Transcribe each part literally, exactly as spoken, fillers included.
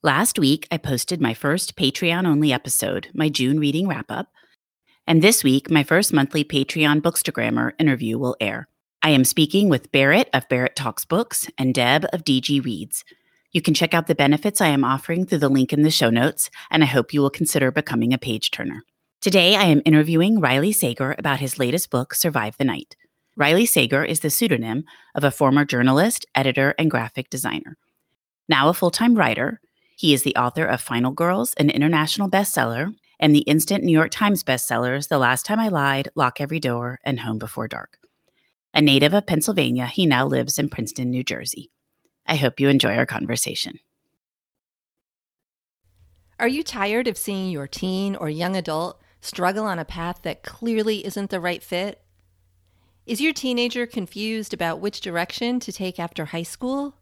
Last week, I posted my first Patreon-only episode, my June reading wrap-up, and this week, my first monthly Patreon Bookstagrammer interview will air. I am speaking with Barrett of Barrett Talks Books and Deb of D G Reads. You can check out the benefits I am offering through the link in the show notes, and I hope you will consider becoming a page turner. Today, I am interviewing Riley Sager about his latest book, Survive the Night. Riley Sager is the pseudonym of a former journalist, editor, and graphic designer. Now a full-time writer, he is the author of Final Girls, an international bestseller, and the instant New York Times bestsellers The Last Time I Lied, Lock Every Door, and Home Before Dark. A native of Pennsylvania, he now lives in Princeton, New Jersey. I hope you enjoy our conversation. Are you tired of seeing your teen or young adult struggle on a path that clearly isn't the right fit? Is your teenager confused about which direction to take after high school?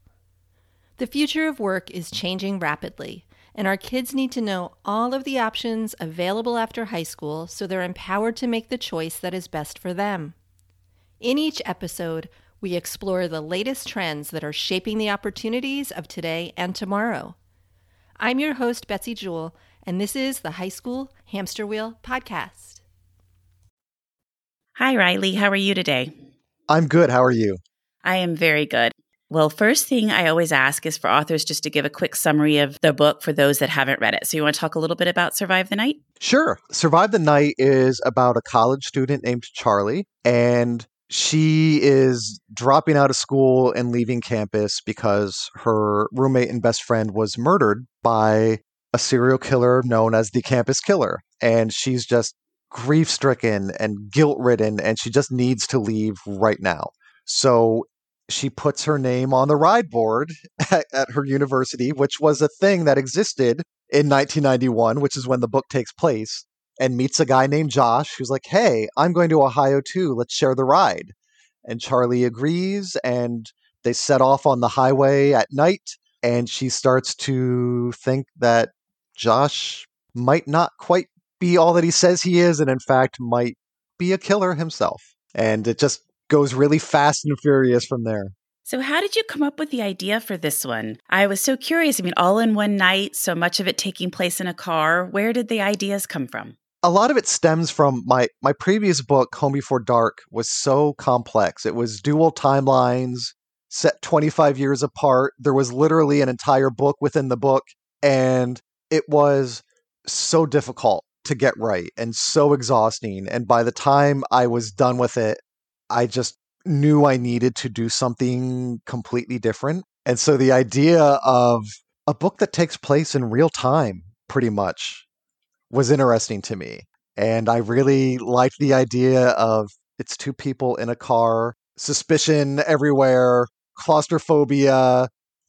The future of work is changing rapidly, and our kids need to know all of the options available after high school so they're empowered to make the choice that is best for them. In each episode, we explore the latest trends that are shaping the opportunities of today and tomorrow. I'm your host, Betsy Jewell, and this is the High School Hamster Wheel Podcast. Hi, Riley. How are you today? I'm good. How are you? I am very good. Well, first thing I always ask is for authors just to give a quick summary of the book for those that haven't read it. So you want to talk a little bit about Survive the Night? Sure. Survive the Night is about a college student named Charlie, and she is dropping out of school and leaving campus because her roommate and best friend was murdered by a serial killer known as the Campus Killer. And she's just grief-stricken and guilt-ridden, and she just needs to leave right now. So she puts her name on the ride board at, at her university, which was a thing that existed in nineteen ninety-one, which is when the book takes place, and meets a guy named Josh who's like, hey, I'm going to Ohio too. Let's share the ride. And Charlie agrees, and they set off on the highway at night, and she starts to think that Josh might not quite be all that he says he is, and in fact might be a killer himself. And it just goes really fast and furious from there. So how did you come up with the idea for this one? I was so curious. I mean, all in one night, so much of it taking place in a car. Where did the ideas come from? A lot of it stems from my, my previous book, Home Before Dark, was so complex. It was dual timelines set twenty-five years apart. There was literally an entire book within the book, and it was so difficult to get right and so exhausting. And by the time I was done with it, I just knew I needed to do something completely different. And so the idea of a book that takes place in real time, pretty much, was interesting to me. And I really liked the idea of it's two people in a car, suspicion everywhere, claustrophobia,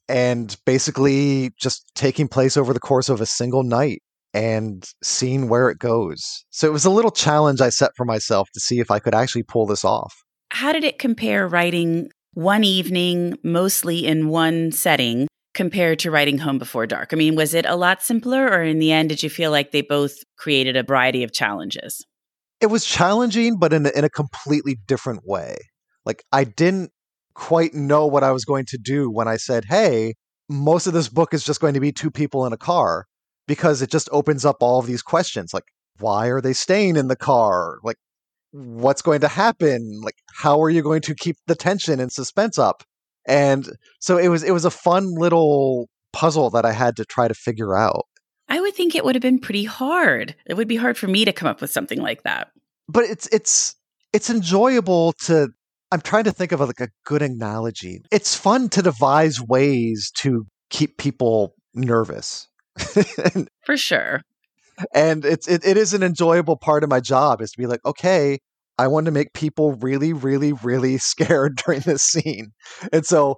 and basically just taking place over the course of a single night and seeing where it goes. So it was a little challenge I set for myself to see if I could actually pull this off. How did it compare writing one evening, mostly in one setting, compared to writing Home Before Dark? I mean, was it a lot simpler, or in the end, did you feel like they both created a variety of challenges? It was challenging, but in a, in a completely different way. Like, I didn't quite know what I was going to do when I said, hey, most of this book is just going to be two people in a car, because it just opens up all of these questions. Like, why are they staying in the car? Like, what's going to happen? Like, how are you going to keep the tension and suspense up? And so it was it was a fun little puzzle that I had to try to figure out. I would think it would have been pretty hard. It would be hard for me to come up with something like that. But it's it's it's enjoyable to, I'm trying to think of like a good analogy. It's fun to devise ways to keep people nervous. And, for sure. And it's it, it is an enjoyable part of my job, is to be like, okay, I want to make people really, really, really scared during this scene. And so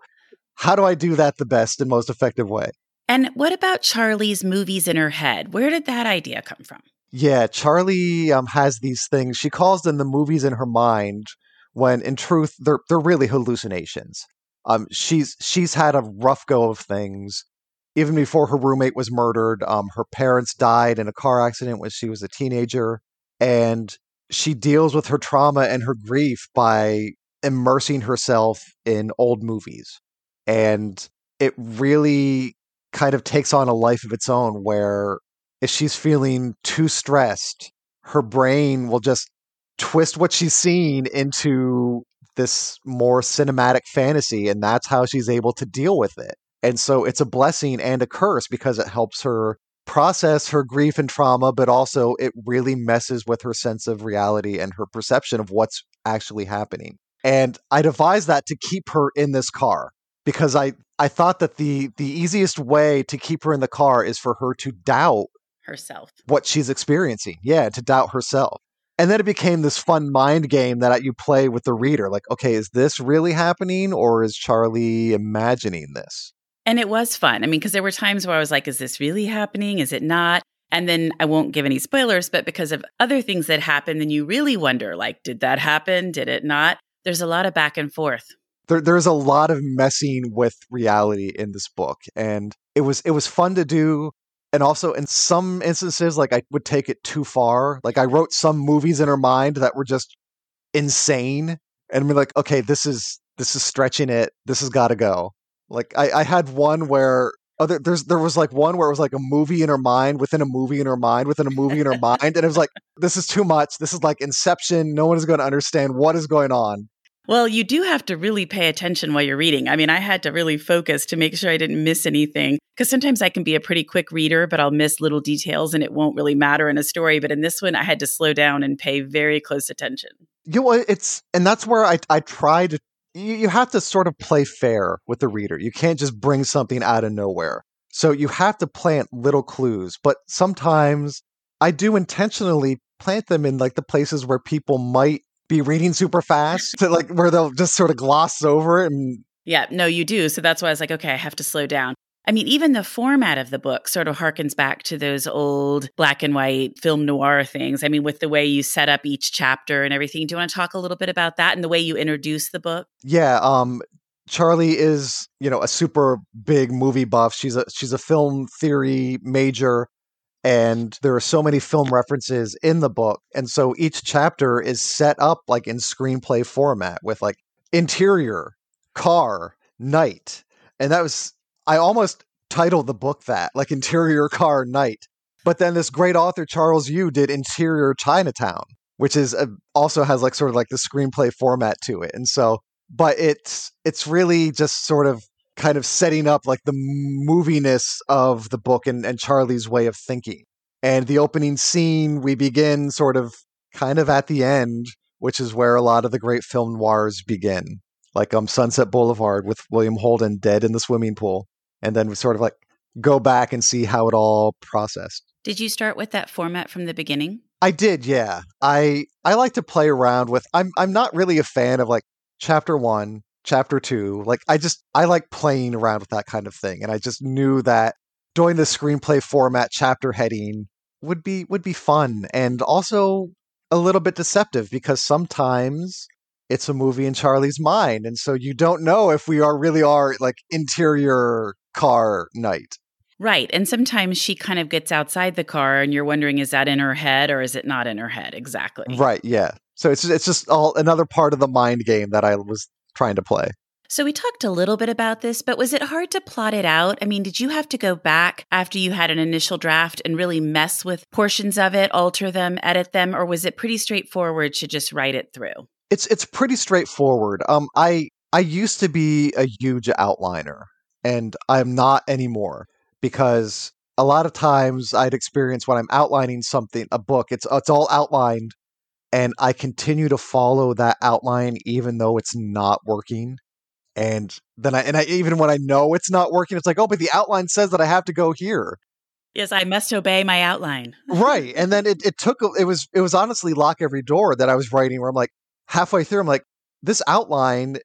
how do I do that the best and most effective way? And what about Charlie's movies in her head? Where did that idea come from? Yeah, Charlie um, has these things. She calls them the movies in her mind, when in truth, they're they're really hallucinations. Um, she's she's had a rough go of things. Even before her roommate was murdered, um, her parents died in a car accident when she was a teenager. And she deals with her trauma and her grief by immersing herself in old movies. And it really kind of takes on a life of its own, where if she's feeling too stressed, her brain will just twist what she's seen into this more cinematic fantasy. And that's how she's able to deal with it. And so it's a blessing and a curse, because it helps her process her grief and trauma, but also it really messes with her sense of reality and her perception of what's actually happening. And I devised that to keep her in this car, because I, I thought that the, the easiest way to keep her in the car is for her to doubt herself, what she's experiencing. Yeah, to doubt herself. And then it became this fun mind game that you play with the reader. Like, okay, is this really happening, or is Charlie imagining this? And it was fun. I mean, because there were times where I was like, is this really happening? Is it not? And then I won't give any spoilers, but because of other things that happened, then you really wonder, like, did that happen? Did it not? There's a lot of back and forth. There, there's a lot of messing with reality in this book. And it was it was fun to do. And also in some instances, like, I would take it too far. Like, I wrote some movies in her mind that were just insane. And we're like, okay, this is this is stretching it. This has got to go. Like, I, I had one where oh, there, there's, there was like one where it was like a movie in her mind within a movie in her mind within a movie in her mind. And it was like, this is too much. This is like Inception. No one is going to understand what is going on. Well, you do have to really pay attention while you're reading. I mean, I had to really focus to make sure I didn't miss anything, because sometimes I can be a pretty quick reader, but I'll miss little details and it won't really matter in a story. But in this one, I had to slow down and pay very close attention. You know, it's, and that's where I, I try to, you have to sort of play fair with the reader. You can't just bring something out of nowhere. So you have to plant little clues. But sometimes I do intentionally plant them in like the places where people might be reading super fast, to like where they'll just sort of gloss over it. And yeah, no, you do. So that's why I was like, okay, I have to slow down. I mean, even the format of the book sort of harkens back to those old black and white film noir things. I mean, with the way you set up each chapter and everything. Do you want to talk a little bit about that and the way you introduce the book? Yeah. Um, Charlie is, you know, a super big movie buff. She's a, she's a film theory major, and there are so many film references in the book. And so each chapter is set up like in screenplay format with like interior, car, night. And that was... I almost titled the book that, like Interior Car Night. But then this great author, Charles Yu, did Interior Chinatown, which is a, also has like sort of like the screenplay format to it. And so, but it's it's really just sort of kind of setting up like the moviness of the book and, and Charlie's way of thinking. And the opening scene, we begin sort of kind of at the end, which is where a lot of the great film noirs begin. Like um, Sunset Boulevard with William Holden dead in the swimming pool. And then we sort of like go back and see how it all processed. Did you start with that format from the beginning? I did, yeah. I I like to play around with, I'm I'm not really a fan of like chapter one, chapter two. Like I just, I like playing around with that kind of thing. And I just knew that doing the screenplay format chapter heading would be would be fun. And also a little bit deceptive, because sometimes it's a movie in Charlie's mind. And so you don't know if we are really are like interior car night. Right. And sometimes she kind of gets outside the car and you're wondering, is that in her head or is it not in her head? Exactly. Right. Yeah. So it's, it's just all another part of the mind game that I was trying to play. So we talked a little bit about this, but was it hard to plot it out? I mean, did you have to go back after you had an initial draft and really mess with portions of it, alter them, edit them, or was it pretty straightforward to just write it through? It's it's pretty straightforward. Um, I I used to be a huge outliner, and I'm not anymore, because a lot of times I'd experience when I'm outlining something, a book, it's it's all outlined, and I continue to follow that outline even though it's not working. And then I, and I, even when I know it's not working, it's like, oh, but the outline says that I have to go here. Yes, I must obey my outline. Right. And then it, it took, it was, it was honestly Lock Every Door that I was writing, where I'm like, halfway through, I'm like, this outline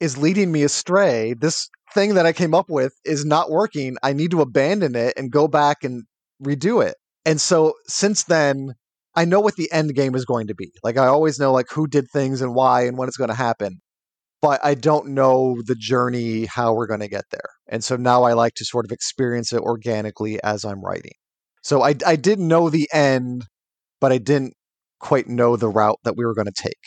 is leading me astray. This thing that I came up with is not working. I need to abandon it and go back and redo it. And so since then, I know what the end game is going to be. Like, I always know like who did things and why and when it's going to happen. But I don't know the journey, how we're going to get there. And so now I like to sort of experience it organically as I'm writing. So I, I didn't know the end, but I didn't quite know the route that we were going to take.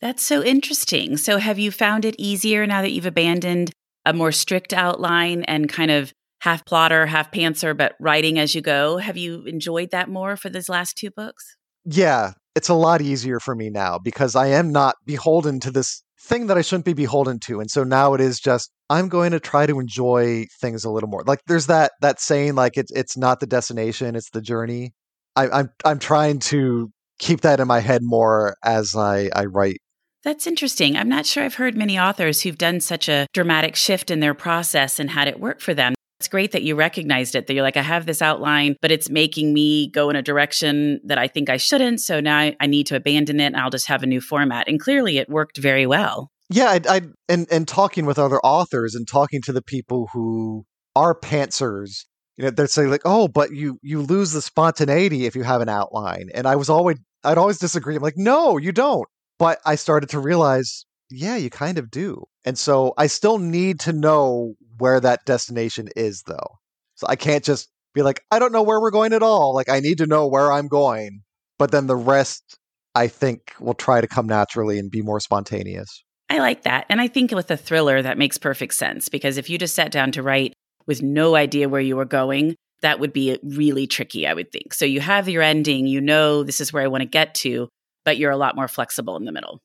That's so interesting. So have you found it easier now that you've abandoned a more strict outline and kind of half plotter, half pantser, but writing as you go? Have you enjoyed that more for these last two books? Yeah, it's a lot easier for me now, because I am not beholden to this thing that I shouldn't be beholden to. And so now it is just, I'm going to try to enjoy things a little more. Like, there's that that saying, like, it's it's not the destination, it's the journey. I, I'm I'm trying to keep that in my head more as I, I write. That's interesting. I'm not sure I've heard many authors who've done such a dramatic shift in their process and had it work for them. It's great that you recognized it, that you're like, I have this outline, but it's making me go in a direction that I think I shouldn't. So now I, I need to abandon it, and I'll just have a new format. And clearly it worked very well. Yeah. I, I and, and talking with other authors and talking to the people who are pantsers, you know, they're saying like, oh, but you, you lose the spontaneity if you have an outline. And I was always, I'd always disagree. I'm like, no, you don't. But I started to realize, yeah, you kind of do. And so I still need to know where that destination is, though. So I can't just be like, I don't know where we're going at all. Like, I need to know where I'm going. But then the rest, I think, will try to come naturally and be more spontaneous. I like that. And I think with a thriller, that makes perfect sense, because if you just sat down to write with no idea where you were going, that would be really tricky, I would think. So you have your ending, you know, this is where I want to get to, but you're a lot more flexible in the middle.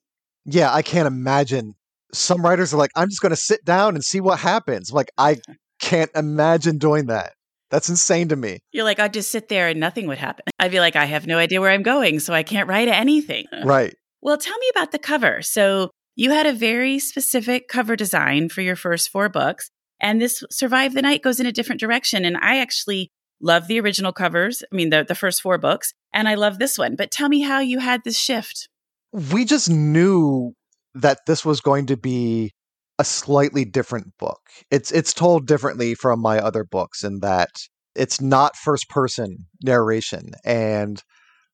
Yeah, I can't imagine. Some writers are like, I'm just going to sit down and see what happens. I'm like, I can't imagine doing that. That's insane to me. You're like, I'd just sit there and nothing would happen. I'd be like, I have no idea where I'm going, so I can't write anything. Right. Well, tell me about the cover. So you had a very specific cover design for your first four books, and this Survive the Night goes in a different direction. And I actually love the original covers. I mean, the, the first four books, and I love this one. But tell me how you had this shift. We just knew that this was going to be a slightly different book. It's it's told differently from my other books in that it's not first-person narration. And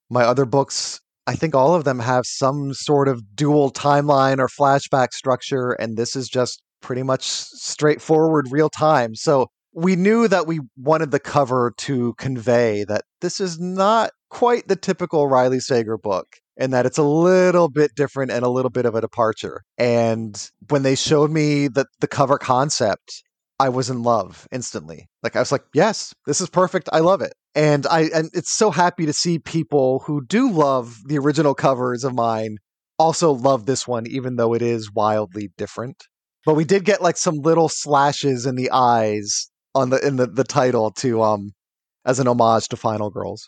my other books, I think all of them have some sort of dual timeline or flashback structure, and this is just pretty much straightforward real time. So we knew that we wanted the cover to convey that this is not quite the typical Riley Sager book, and that it's a little bit different and a little bit of a departure. And when they showed me the, the cover concept, I was in love instantly. Like, I was like, yes, this is perfect. I love it. And I and it's so happy to see people who do love the original covers of mine also love this one, even though it is wildly different. But we did get like some little slashes in the eyes on the in the, the title to um as an homage to Final Girls.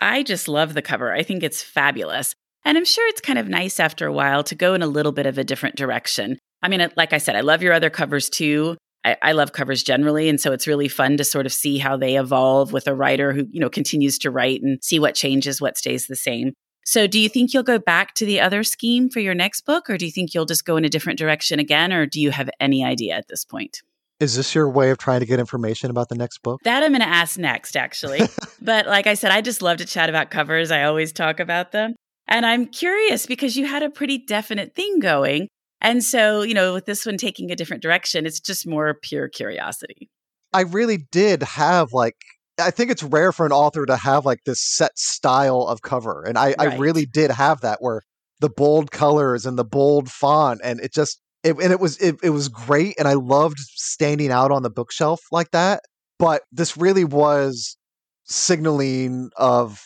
I just love the cover. I think it's fabulous. And I'm sure it's kind of nice after a while to go in a little bit of a different direction. I mean, like I said, I love your other covers too. I, I love covers generally. And so it's really fun to sort of see how they evolve with a writer who, you know, continues to write and see what changes, what stays the same. So do you think you'll go back to the other scheme for your next book? Or do you think you'll just go in a different direction again? Or do you have any idea at this point? Is this your way of trying to get information about the next book? That I'm going to ask next, actually. But like I said, I just love to chat about covers. I always talk about them. And I'm curious because you had a pretty definite thing going. And so, you know, with this one taking a different direction, it's just more pure curiosity. I really did have like, I think it's rare for an author to have like this set style of cover. And I, right. I really did have that, where the bold colors and the bold font, and it just, it, and it was, it, it was great. And I loved standing out on the bookshelf like that. But this really was signaling of,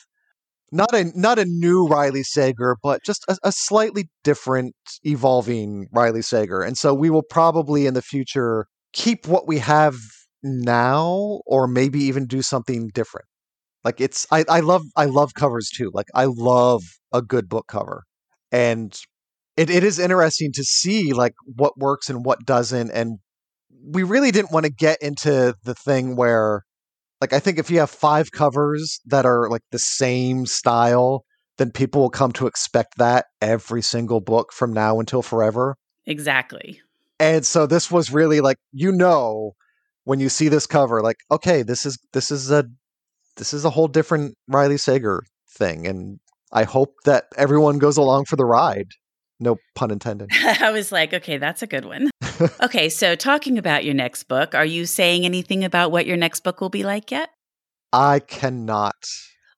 Not a not a new Riley Sager, but just a, a slightly different, evolving Riley Sager. And so we will probably in the future keep what we have now, or maybe even do something different. Like it's, I, I love I love covers too. Like I love a good book cover, and it, it is interesting to see like what works and what doesn't. And we really didn't want to get into the thing where. Like, I think if you have five covers that are like the same style, then people will come to expect that every single book from now until forever. Exactly. And so this was really like, you know, when you see this cover, like, okay, this is, this is a, this is a whole different Riley Sager thing. And I hope that everyone goes along for the ride. No pun intended. I was like, okay, that's a good one. Okay, so talking about your next book, are you saying anything about what your next book will be like yet? I cannot.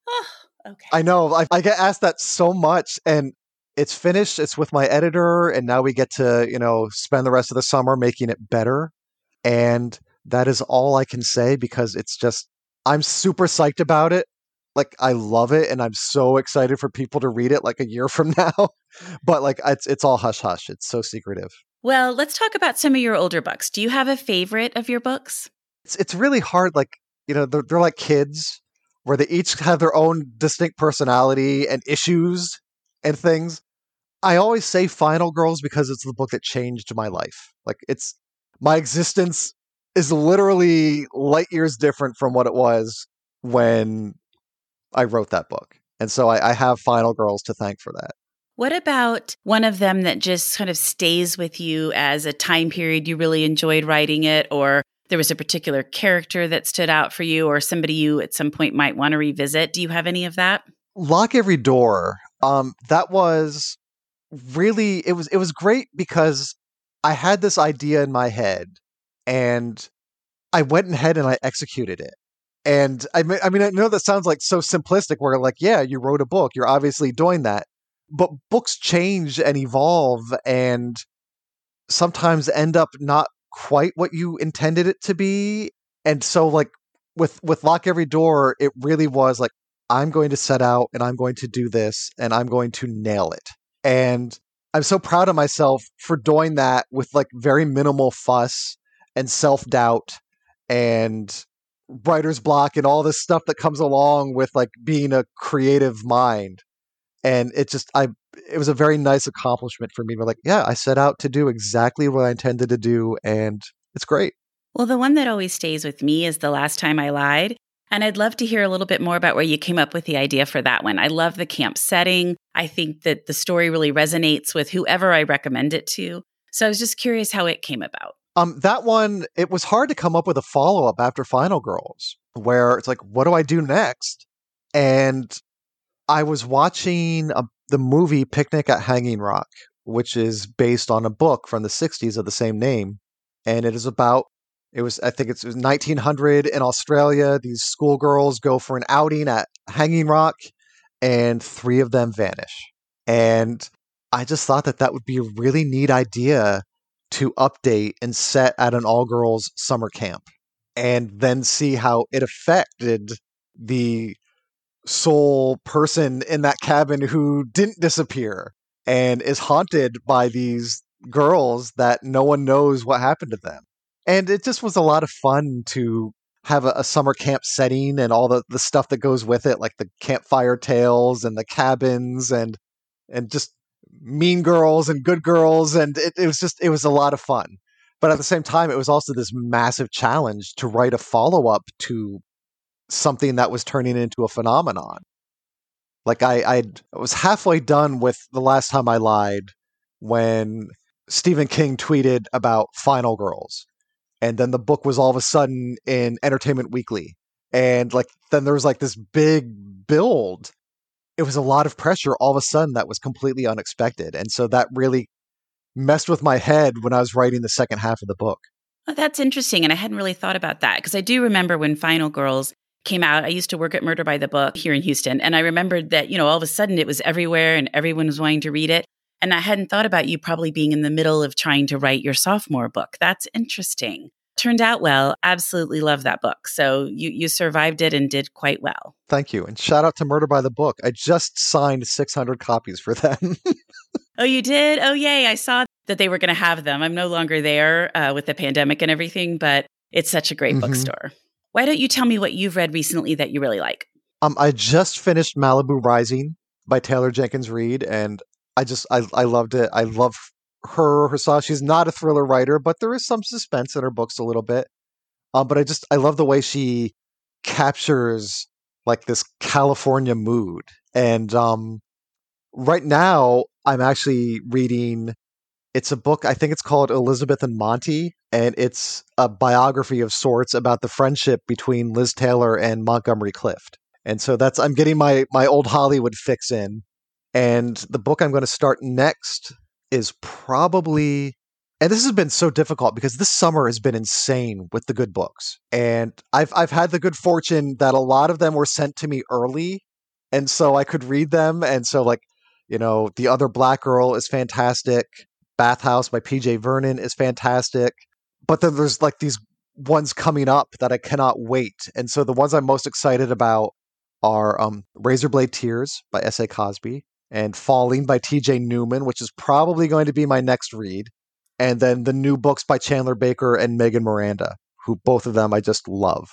Oh, okay. I know. I, I get asked that so much, and it's finished. It's with my editor, and now we get to, you know, spend the rest of the summer making it better. And that is all I can say because it's just, I'm super psyched about it. Like, I love it, and I'm so excited for people to read it like a year from now. But like, it's it's all hush-hush. It's so secretive. Well, let's talk about some of your older books. Do you have a favorite of your books? It's it's really hard. Like, you know, they're, they're like kids where they each have their own distinct personality and issues and things. I always say Final Girls because it's the book that changed my life. Like, it's my existence is literally light years different from what it was when I wrote that book. And so I, I have Final Girls to thank for that. What about one of them that just kind of stays with you as a time period you really enjoyed writing it, or there was a particular character that stood out for you, or somebody you at some point might want to revisit? Do you have any of that? Lock Every Door. Um, that was really, it was, it was great because I had this idea in my head and I went ahead and I executed it. And I mean, I mean, I know that sounds like so simplistic where like, yeah, you wrote a book, you're obviously doing that. But books change and evolve and sometimes end up not quite what you intended it to be. And so like with, with Lock Every Door, it really was like, I'm going to set out and I'm going to do this and I'm going to nail it. And I'm so proud of myself for doing that with like very minimal fuss and self-doubt and writer's block and all this stuff that comes along with like being a creative mind. And it just, I, it was a very nice accomplishment for me. We're like, yeah, I set out to do exactly what I intended to do. And it's great. Well, the one that always stays with me is The Last Time I Lied. And I'd love to hear a little bit more about where you came up with the idea for that one. I love the camp setting. I think that the story really resonates with whoever I recommend it to. So I was just curious how it came about. Um, that one, it was hard to come up with a follow-up after Final Girls, where it's like, what do I do next? And I was watching a, the movie Picnic at Hanging Rock, which is based on a book from the sixties of the same name. And it is about, it was, I think it's, it was nineteen hundred in Australia. These schoolgirls go for an outing at Hanging Rock and three of them vanish. And I just thought that that would be a really neat idea to update and set at an all-girls summer camp and then see how it affected the sole person in that cabin who didn't disappear and is haunted by these girls that no one knows what happened to them. And it just was a lot of fun to have a, a summer camp setting and all the, the stuff that goes with it, like the campfire tales and the cabins and and just mean girls and good girls. And it, it was just, it was a lot of fun. But at the same time, it was also this massive challenge to write a follow-up to something that was turning into a phenomenon. Like I, I'd, I was halfway done with The Last Time I Lied when Stephen King tweeted about Final Girls. And then the book was all of a sudden in Entertainment Weekly. And like, then there was like this big build. It was a lot of pressure all of a sudden that was completely unexpected. And so that really messed with my head when I was writing the second half of the book. Oh, that's interesting. And I hadn't really thought about that because I do remember when Final Girls came out. I used to work at Murder by the Book here in Houston. And I remembered that, you know, all of a sudden it was everywhere and everyone was wanting to read it. And I hadn't thought about you probably being in the middle of trying to write your sophomore book. That's interesting. turned out well. Absolutely love that book. So you you survived it and did quite well. Thank you. And shout out to Murder by the Book. I just signed six hundred copies for them. Oh, you did? Oh, yay. I saw that they were going to have them. I'm no longer there uh, with the pandemic and everything, but it's such a great mm-hmm. bookstore. Why don't you tell me what you've read recently that you really like? Um, I just finished Malibu Rising by Taylor Jenkins Reid, and I just, I, I loved it. I love her herself. She's not a thriller writer, but there is some suspense in her books a little bit. Um, but I just, I love the way she captures like this California mood. And um, right now I'm actually reading, it's a book, I think it's called Elizabeth and Monty, and it's a biography of sorts about the friendship between Liz Taylor and Montgomery Clift. And so that's, I'm getting my my old Hollywood fix in. And the book I'm going to start next is probably, and this has been so difficult because this summer has been insane with the good books. And I've I've had the good fortune that a lot of them were sent to me early. And so I could read them. And so like, you know, The Other Black Girl is fantastic. Bathhouse by P J Vernon is fantastic. But then there's like these ones coming up that I cannot wait. And so the ones I'm most excited about are um, Razorblade Tears by S A Cosby and Falling by T J Newman, which is probably going to be my next read. And then the new books by Chandler Baker and Megan Miranda, who both of them I just love.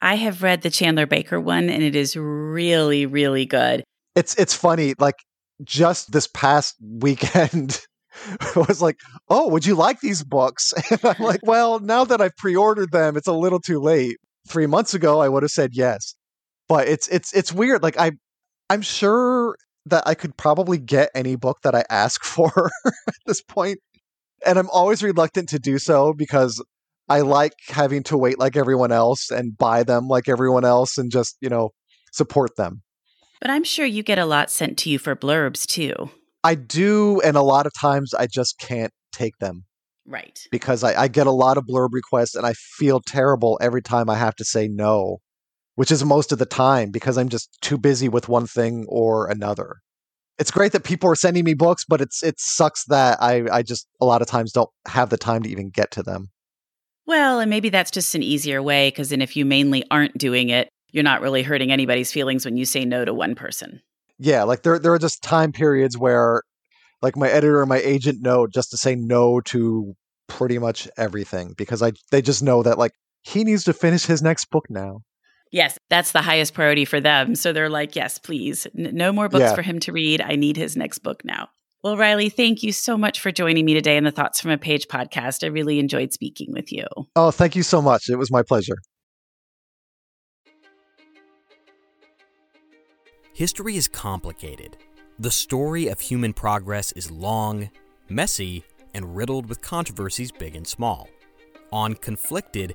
I have read the Chandler Baker one, and it is really, really good. It's it's funny, like just this past weekend, I was like, oh, would you like these books? And I'm like, well, now that I've pre-ordered them, it's a little too late. Three months ago, I would have said yes. But it's it's it's weird. Like I, I'm sure that I could probably get any book that I ask for at this point. And I'm always reluctant to do so because I like having to wait like everyone else and buy them like everyone else and just, you know, support them. But I'm sure you get a lot sent to you for blurbs too. I do. And a lot of times I just can't take them. Right. Because I, I get a lot of blurb requests and I feel terrible every time I have to say no, which is most of the time because I'm just too busy with one thing or another. It's great that people are sending me books, but it's it sucks that I, I just a lot of times don't have the time to even get to them. Well, and maybe that's just an easier way because then if you mainly aren't doing it, you're not really hurting anybody's feelings when you say no to one person. Yeah, like there there are just time periods where like my editor and my agent know just to say no to pretty much everything because I they just know that like he needs to finish his next book now. Yes, that's the highest priority for them. So they're like, yes, please. N- no more books yeah. for him to read. I need his next book now. Well, Riley, thank you so much for joining me today in the Thoughts from a Page podcast. I really enjoyed speaking with you. Oh, thank you so much. It was my pleasure. History is complicated. The story of human progress is long, messy, and riddled with controversies big and small. On Conflicted,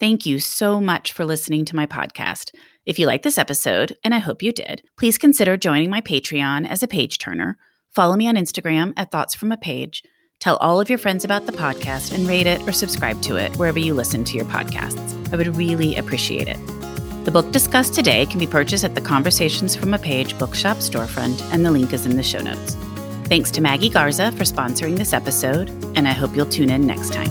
Thank you so much for listening to my podcast. If you liked this episode, and I hope you did, please consider joining my Patreon as a page turner. Follow me on Instagram at Thoughts From A Page. Tell all of your friends about the podcast and rate it or subscribe to it wherever you listen to your podcasts. I would really appreciate it. The book discussed today can be purchased at the Conversations From A Page bookshop storefront, and the link is in the show notes. Thanks to Maggie Garza for sponsoring this episode, and I hope you'll tune in next time.